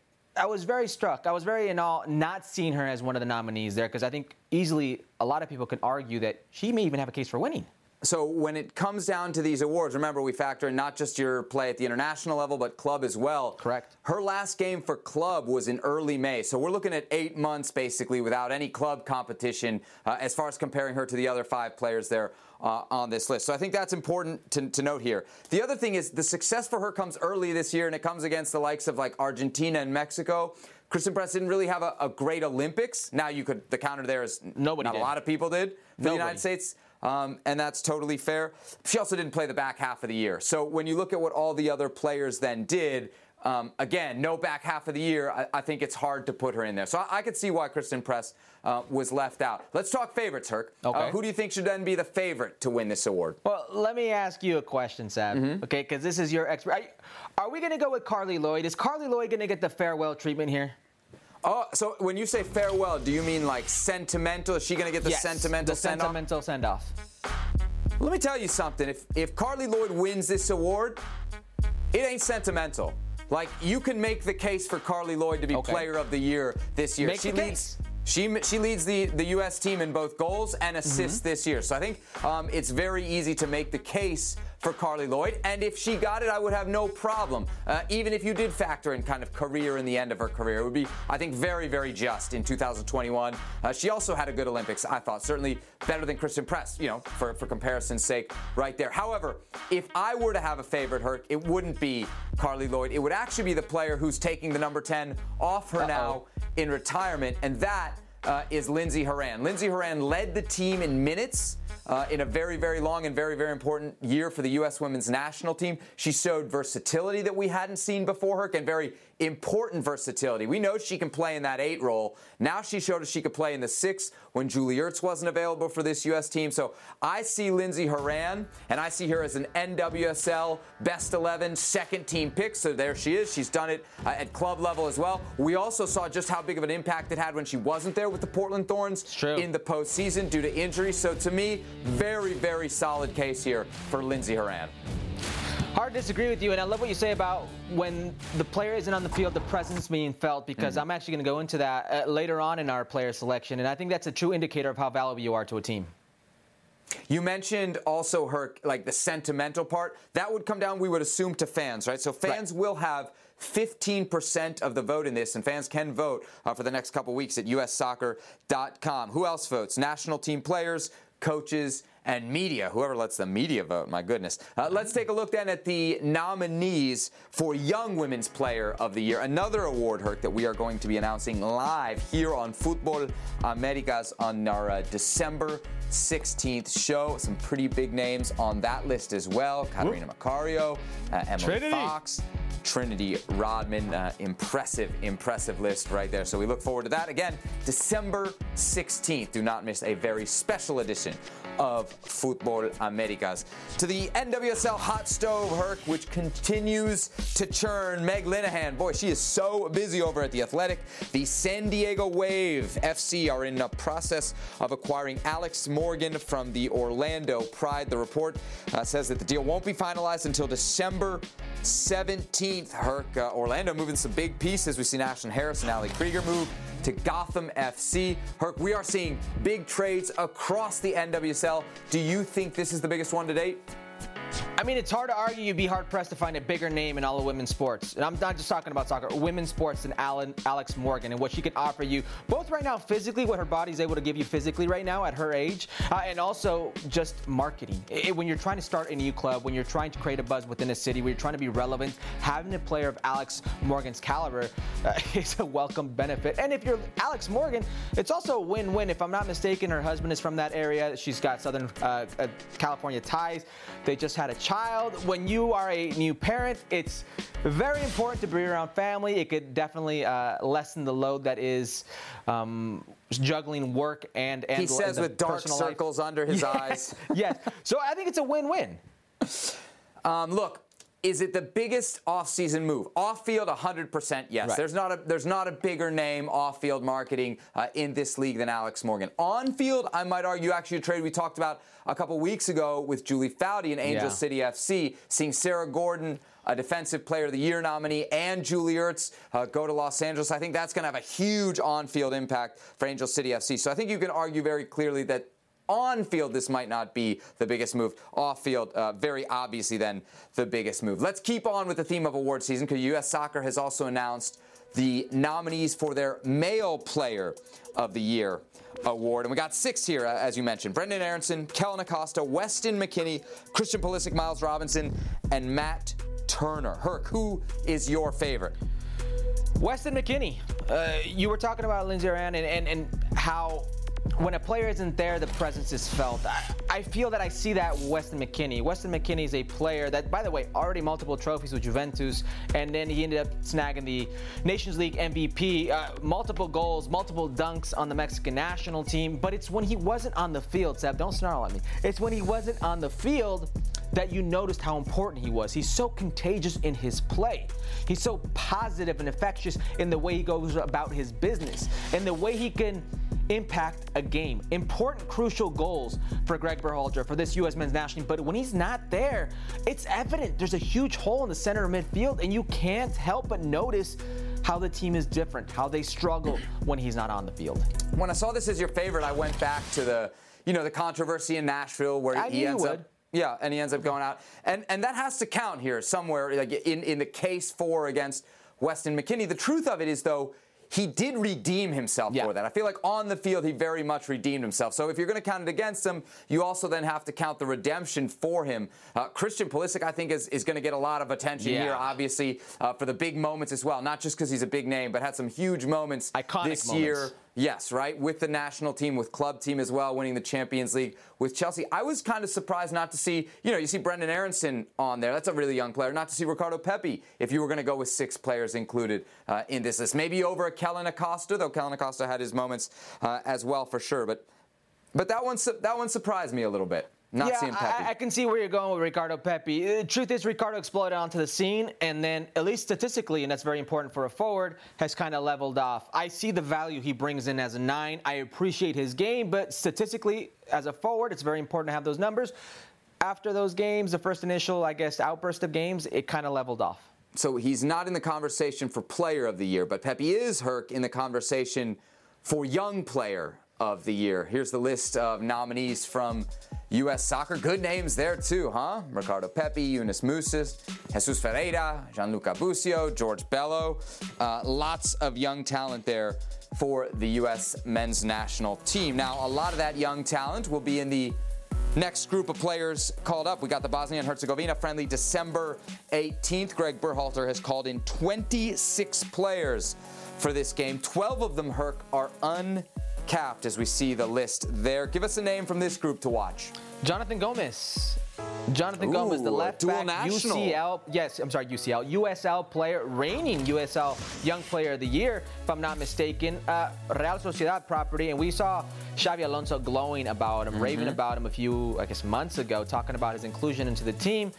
struck. I was very in awe not seeing her as one of the nominees there, because I think easily a lot of people can argue that she may even have a case for winning. So when it comes down to these awards, remember, we factor in not just your play at the international level, but club as well. Correct. Her last game for club was in early May. So we're looking at 8 months, basically, without any club competition as far as comparing her to the other 5 players there on this list. So I think that's important to note here. The other thing is the success for her comes early this year, and it comes against the likes of like Argentina and Mexico. Kristen Press didn't really have a great Olympics. Now, the counter there is not a lot of people did for the United States. And that's totally fair. She also didn't play the back half of the year. So when you look at what all the other players then did, again, no back half of the year, I think it's hard to put her in there. So I could see why Kristen Press was left out. Let's talk favorites, Herc. Okay. Who do you think should then be the favorite to win this award? Well, let me ask you a question, Sab, okay, because this is your expert. Are we going to go with Carly Lloyd? Is Carly Lloyd going to get the farewell treatment here? Oh, so when you say farewell, do you mean like sentimental? Is she going to get the sentimental send-off? Sentimental send-off. Let me tell you something. If Carly Lloyd wins this award, it ain't sentimental. Like, you can make the case for Carly Lloyd to be Player of the Year this year. She leads the U.S. team in both goals and assists this year. So I think it's very easy to make the case for Carly Lloyd. And if she got it, I would have no problem. Even if you did factor in kind of career in the end of her career, it would be, I think, very, very just in 2021. She also had a good Olympics, I thought. Certainly better than Kristen Press, for comparison's sake right there. However, if I were to have a favorite, Herc, it wouldn't be Carly Lloyd. It would actually be the player who's taking the number 10 off her now in retirement. And that is Lindsey Horan. Lindsey Horan led the team in minutes in a very, very long and very, very important year for the U.S. Women's National Team. She showed versatility that we hadn't seen before her, and very important versatility. We know she can play in that 8 role. Now she showed us she could play in the 6 when Julie Ertz wasn't available for this U.S. team. So I see Lindsey Horan, and I see her as an NWSL Best 11 second-team pick. So there she is. She's done it at club level as well. We also saw just how big of an impact it had when she wasn't there with the Portland Thorns in the postseason due to injury. So to me, very, very solid case here for Lindsey Horan. Hard to disagree with you, and I love what you say about when the player isn't on the field, the presence being felt, because I'm actually going to go into that later on in our player selection, and I think that's a true indicator of how valuable you are to a team. You mentioned also, Herc, like the sentimental part. That would come down, we would assume, to fans, right? So fans will have 15% of the vote in this, and fans can vote for the next couple weeks at ussoccer.com. Who else votes? National team players, coaches, and media, whoever lets the media vote, my goodness. Let's take a look then at the nominees for Young Women's Player of the Year. Another award, Herc, that we are going to be announcing live here on Fútbol Américas on our December 16th show. Some pretty big names on that list as well. Caterina Macario, Emily Fox, Trinity Rodman. Impressive list right there. So we look forward to that. Again, December 16th. Do not miss a very special edition of Fútbol Américas. To the NWSL hot stove, Herc, which continues to churn. Meg Linehan, boy, she is so busy over at The Athletic. The San Diego Wave FC are in the process of acquiring Alex Morgan from the Orlando Pride. The report says that the deal won't be finalized until December 17th. Herc, Orlando moving some big pieces. We've seen Ashlyn Harris and Allie Krieger move to Gotham FC. Herc, we are seeing big trades across the NWSL. USL. Do you think this is the biggest one to date? I mean, it's hard to argue. You'd be hard-pressed to find a bigger name in all of women's sports. And I'm not just talking about soccer. Women's sports than Alex Morgan and what she can offer you, both right now physically, what her body's able to give you physically right now at her age, and also just marketing. When you're trying to start a new club, when you're trying to create a buzz within a city, when you're trying to be relevant, having a player of Alex Morgan's caliber is a welcome benefit. And if you're Alex Morgan, it's also a win-win. If I'm not mistaken, her husband is from that area. She's got Southern California ties. They just had a child. When you are a new parent, it's very important to be around family. It could definitely lessen the load that is juggling work and he says with dark circles under his eyes. Yes. So I think it's a win-win. Look, is it the biggest off-season move? Off-field, 100% yes. Right. There's not a bigger name off-field marketing in this league than Alex Morgan. On-field, I might argue actually a trade we talked about a couple weeks ago with Julie Foudy and Angel City FC, seeing Sarah Gordon, a Defensive Player of the Year nominee, and Julie Ertz go to Los Angeles. I think that's going to have a huge on-field impact for Angel City FC. So I think you can argue very clearly that on-field, this might not be the biggest move. Off-field, very obviously then the biggest move. Let's keep on with the theme of award season, because U.S. Soccer has also announced the nominees for their Male Player of the Year award. And we got 6 here, as you mentioned. Brendan Aronson, Kellen Acosta, Weston McKennie, Christian Pulisic, Miles Robinson, and Matt Turner. Herc, who is your favorite? Weston McKennie. You were talking about Lindsey Horan and how when a player isn't there, the presence is felt. I feel that I see that Weston McKennie. Weston McKennie is a player that, by the way, already multiple trophies with Juventus, and then he ended up snagging the Nations League MVP, multiple goals, multiple dunks on the Mexican national team. But it's when he wasn't on the field, Seb, don't snarl at me. It's when he wasn't on the field that you noticed how important he was. He's so contagious in his play. He's so positive and infectious in the way he goes about his business, and the way he can impact a game. Important, crucial goals for Greg Berhalter, for this U.S. men's national team. But when he's not there, it's evident there's a huge hole in the center of midfield, and you can't help but notice how the team is different, how they struggle when he's not on the field. When I saw this as your favorite, I went back to the controversy in Nashville where he ends up. Yeah, and he ends up going out. And that has to count here somewhere, like in the case for against Weston McKennie. The truth of it is, though, he did redeem himself for that. I feel like on the field, he very much redeemed himself. So if you're going to count it against him, you also then have to count the redemption for him. Christian Pulisic, I think, is going to get a lot of attention here, obviously, for the big moments as well. Not just because he's a big name, but had some huge moments this year. Yes, right, with the national team, with club team as well, winning the Champions League with Chelsea. I was kind of surprised not to see, you see Brendan Aronson on there. That's a really young player. Not to see Ricardo Pepi, if you were going to go with 6 players included in this list. Maybe over Kellen Acosta, though Kellen Acosta had his moments as well for sure. But that one surprised me a little bit. Seeing Pepi. I can see where you're going with Ricardo Pepi. The truth is, Ricardo exploded onto the scene, and then, at least statistically, and that's very important for a forward, has kind of leveled off. I see the value he brings in as a 9. I appreciate his game, but statistically, as a forward, it's very important to have those numbers. After those games, the first initial, I guess, outburst of games, it kind of leveled off. So he's not in the conversation for Player of the Year, but Pepi is, Herc, in the conversation for Young Player of the Year. Here's the list of nominees from U.S. Soccer. Good names there, too, huh? Ricardo Pepi, Yunus Musis, Jesus Ferreira, Gianluca Busio, George Bello. Lots of young talent there for the U.S. men's national team. Now, a lot of that young talent will be in the next group of players called up. We got the Bosnia and Herzegovina friendly December 18th. Greg Berhalter has called in 26 players for this game. 12 of them, Herc, are uncapped as we see the list there. Give us a name from this group to watch. Jonathan Gomez. Gomez, the left dual back, national. USL player, reigning USL Young Player of the Year, if I'm not mistaken. Real Sociedad property, and we saw Xabi Alonso glowing about him, raving about him a few, months ago, talking about his inclusion into the team.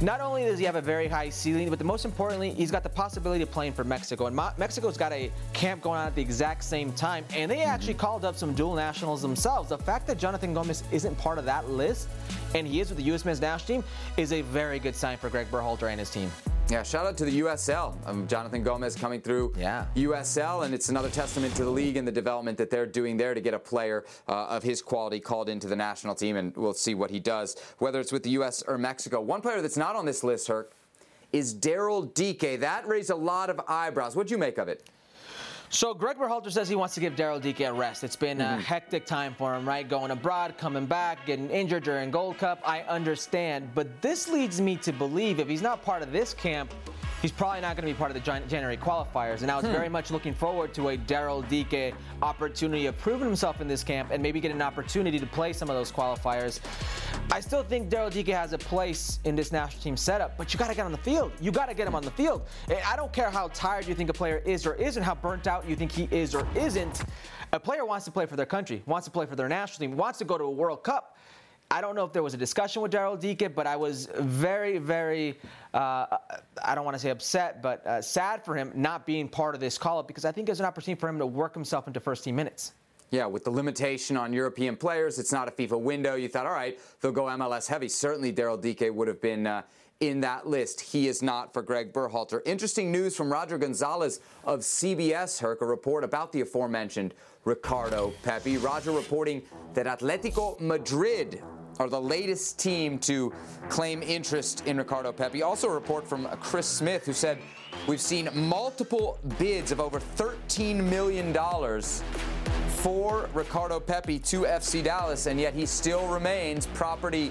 Not only does he have a very high ceiling, but the most importantly, he's got the possibility of playing for Mexico. And Mexico's got a camp going on at the exact same time, and they actually called up some dual nationals themselves. The fact that Jonathan Gomez isn't part of that list, and he is with the U.S. men's national team, is a very good sign for Greg Berhalter and his team. Yeah, shout out to the USL. Jonathan Gomez coming through USL, and it's another testament to the league and the development that they're doing there to get a player of his quality called into the national team, and we'll see what he does, whether it's with the U.S. or Mexico. One player that's not on this list, Herc, is Daryl Dike. That raised a lot of eyebrows. What'd you make of it? So Greg Berhalter says he wants to give Daryl Dike a rest. It's been a hectic time for him, right? Going abroad, coming back, getting injured during Gold Cup. I understand. But this leads me to believe if he's not part of this camp, he's probably not going to be part of the January qualifiers. And I was very much looking forward to a Daryl Dike opportunity of proving himself in this camp and maybe get an opportunity to play some of those qualifiers. I still think Daryl Dike has a place in this national team setup, but you got to get on the field. You got to get him on the field. I don't care how tired you think a player is or isn't, how burnt out you think he is or isn't. A player wants to play for their country, wants to play for their national team, wants to go to a World Cup. I don't know if there was a discussion with Daryl Dike, but I was very, very, I don't want to say upset, but sad for him not being part of this call-up, because I think there's an opportunity for him to work himself into first team minutes. Yeah, with the limitation on European players, it's not a FIFA window. You thought, all right, they'll go MLS heavy. Certainly Daryl Dike would have been in that list. He is not for Greg Berhalter. Interesting news from Roger Gonzalez of CBS, Herc, a report about the aforementioned Ricardo Pepi. Roger reporting that Atletico Madrid are the latest team to claim interest in Ricardo Pepi. Also a report from Chris Smith, who said, we've seen multiple bids of over $13 million for Ricardo Pepi to FC Dallas, and yet he still remains property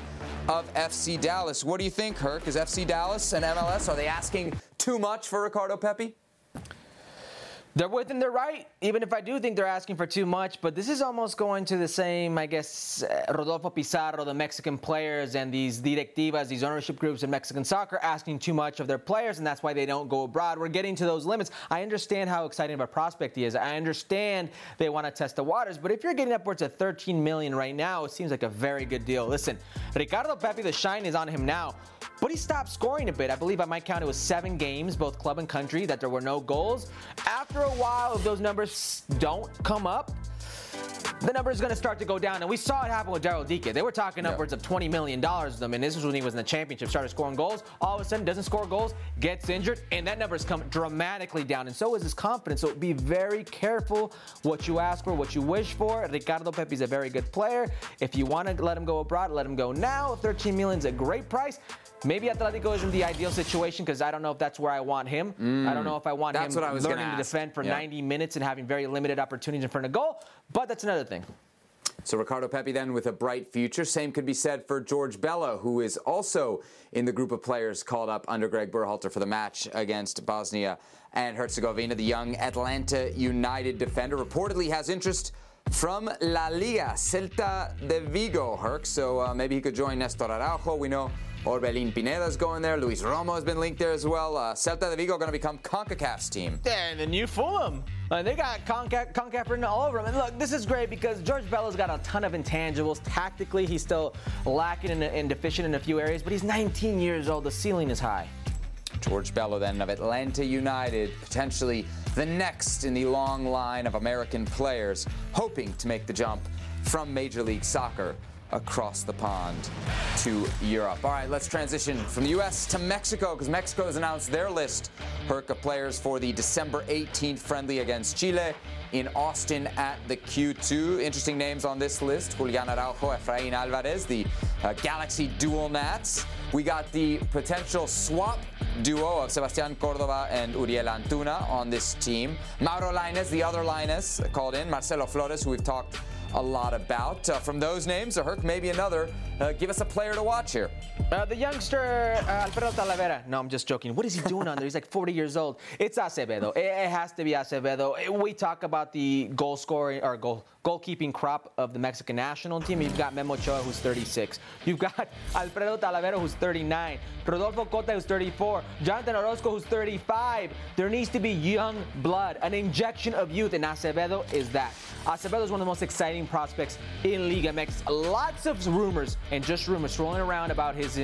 of FC Dallas. What do you think, Herc? Is FC Dallas and MLS, are they asking too much for Ricardo Pepi? They're within their right, even if I do think they're asking for too much. But this is almost going to the same, I guess, Rodolfo Pizarro, the Mexican players, and these directivas, these ownership groups in Mexican soccer asking too much of their players, and that's why they don't go abroad. We're getting to those limits. I understand how exciting of a prospect he is. I understand they want to test the waters. But if you're getting upwards of $13 million right now, it seems like a very good deal. Listen, Ricardo Pepi, the shine is on him now. But he stopped scoring a bit. I believe I might count it was 7 games, both club and country, that there were no goals. After a while, if those numbers don't come up, the number is going to start to go down. And we saw it happen with Daryl Dike. They were talking upwards of $20 million to them. And this was when he was in the championship, started scoring goals. All of a sudden, doesn't score goals, gets injured, and that number's come dramatically down. And so is his confidence. So be very careful what you ask for, what you wish for. Ricardo Pepi's a very good player. If you want to let him go abroad, let him go now. $13 million is a great price. Maybe Atletico isn't the ideal situation because I don't know if that's where I want him. I don't know if I want him learning to defend for 90 minutes and having very limited opportunities in front of goal, but that's another thing. So Ricardo Pepi then with a bright future. Same could be said for George Bella, who is also in the group of players called up under Greg Berhalter for the match against Bosnia and Herzegovina. The young Atlanta United defender reportedly has interest from La Liga, Celta de Vigo, Herc. So maybe he could join Nestor Araujo. We know Orbelin Pineda's going there. Luis Romo has been linked there as well. Celta de Vigo going to become CONCACAF's team. And the new Fulham. They got CONCACAF written all over them. And look, this is great because George Bella's got a ton of intangibles. Tactically, he's still lacking and deficient in a few areas, but he's 19 years old. The ceiling is high. George Bella then of Atlanta United, potentially the next in the long line of American players hoping to make the jump from Major League Soccer across the pond to Europe. All right, let's transition from the U.S. to Mexico, because Mexico has announced their list, Herc, of players for the December 18th friendly against Chile in Austin at the Q2. Interesting names on this list: Julian Araujo, Efraín Álvarez, the Galaxy Dual Nats. We got the potential swap duo of Sebastian Córdoba and Uriel Antuna on this team. Mauro Lainez, the other Lainez, called in. Marcelo Flores, who we've talked a lot about. From those names, Herc, maybe another. Give us a player to watch here. The youngster, Alfredo Talavera. No, I'm just joking. What is he doing on there? He's like 40 years old. It's Acevedo. It has to be Acevedo. We talk about the goal scoring or goalkeeping crop of the Mexican national team. You've got Memo Ochoa, who's 36. You've got Alfredo Talavera, who's 39. Rodolfo Cota, who's 34. Jonathan Orozco, who's 35. There needs to be young blood, an injection of youth, and Acevedo is that. Acevedo is one of the most exciting prospects in Liga MX. Lots of rumors and just rumors rolling around about his,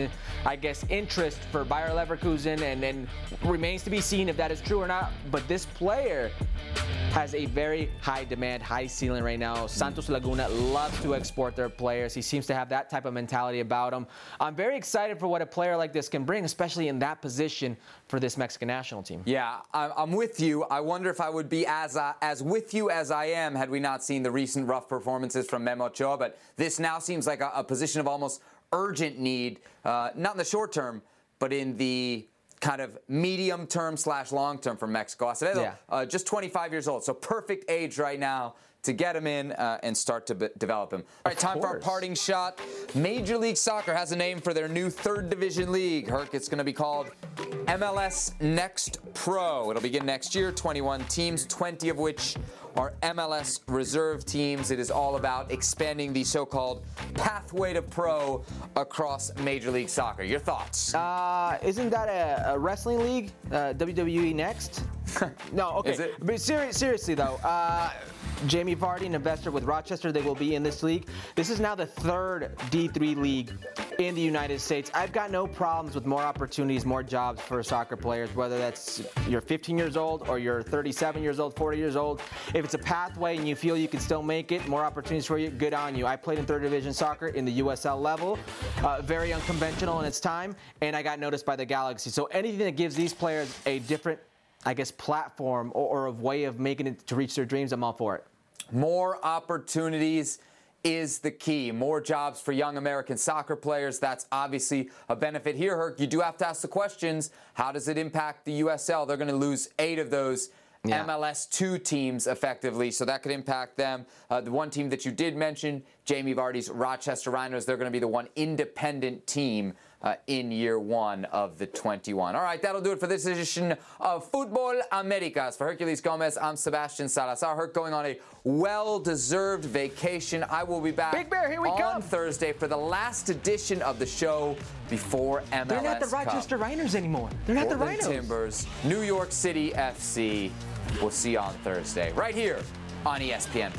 I guess, interest for Bayer Leverkusen, and remains to be seen if that is true or not. But this player has a very high demand, high ceiling right now. Santos Laguna loves to export their players. He seems to have that type of mentality about him. I'm very excited for what a player like this can bring, especially in that position for this Mexican national team. Yeah, I'm with you. I wonder if I would be as with you as I am had we not seen the recent rough performances from Memo Ochoa. But this now seems like a position of almost urgent need, not in the short term, but in the kind of medium term / long term for Mexico. Acevedo, just 25 years old, so perfect age right now to get him in and start to develop him. All right, time for our parting shot. Major League Soccer has a name for their new third division league. Herc, it's going to be called MLS Next Pro. It'll begin next year, 21 teams, 20 of which are MLS reserve teams. It is all about expanding the so-called pathway to pro across Major League Soccer. Your thoughts? Isn't that a wrestling league? WWE Next? No, okay. Is it? But seriously, though, Jamie Vardy, an investor with Rochester, they will be in this league. This is now the third D3 league in the United States. I've got no problems with more opportunities, more jobs for soccer players, whether that's you're 15 years old or you're 37 years old, 40 years old. If it's a pathway and you feel you can still make it, more opportunities for you, good on you. I played in third division soccer in the USL level, very unconventional in its time, and I got noticed by the Galaxy. So anything that gives these players a different, I guess, platform or a way of making it to reach their dreams, I'm all for it. More opportunities is the key. More jobs for young American soccer players. That's obviously a benefit here, Herc. You do have to ask the questions. How does it impact the USL? They're going to lose 8 of those MLS 2 teams effectively, so that could impact them. The one team that you did mention, Jamie Vardy's Rochester Rhinos, they're going to be the one independent team in year one of the 21. All right, that'll do it for this edition of Fútbol Américas. For Hercules Gomez, I'm Sebastian Salazar. Herc going on a well-deserved vacation. I will be back Big Bear, here we on come. Thursday for the last edition of the show before MLS They're not the Rochester Rhinos anymore. They're not Portland the Rhinos. Timbers, New York City FC. We'll see you on Thursday right here on ESPN+.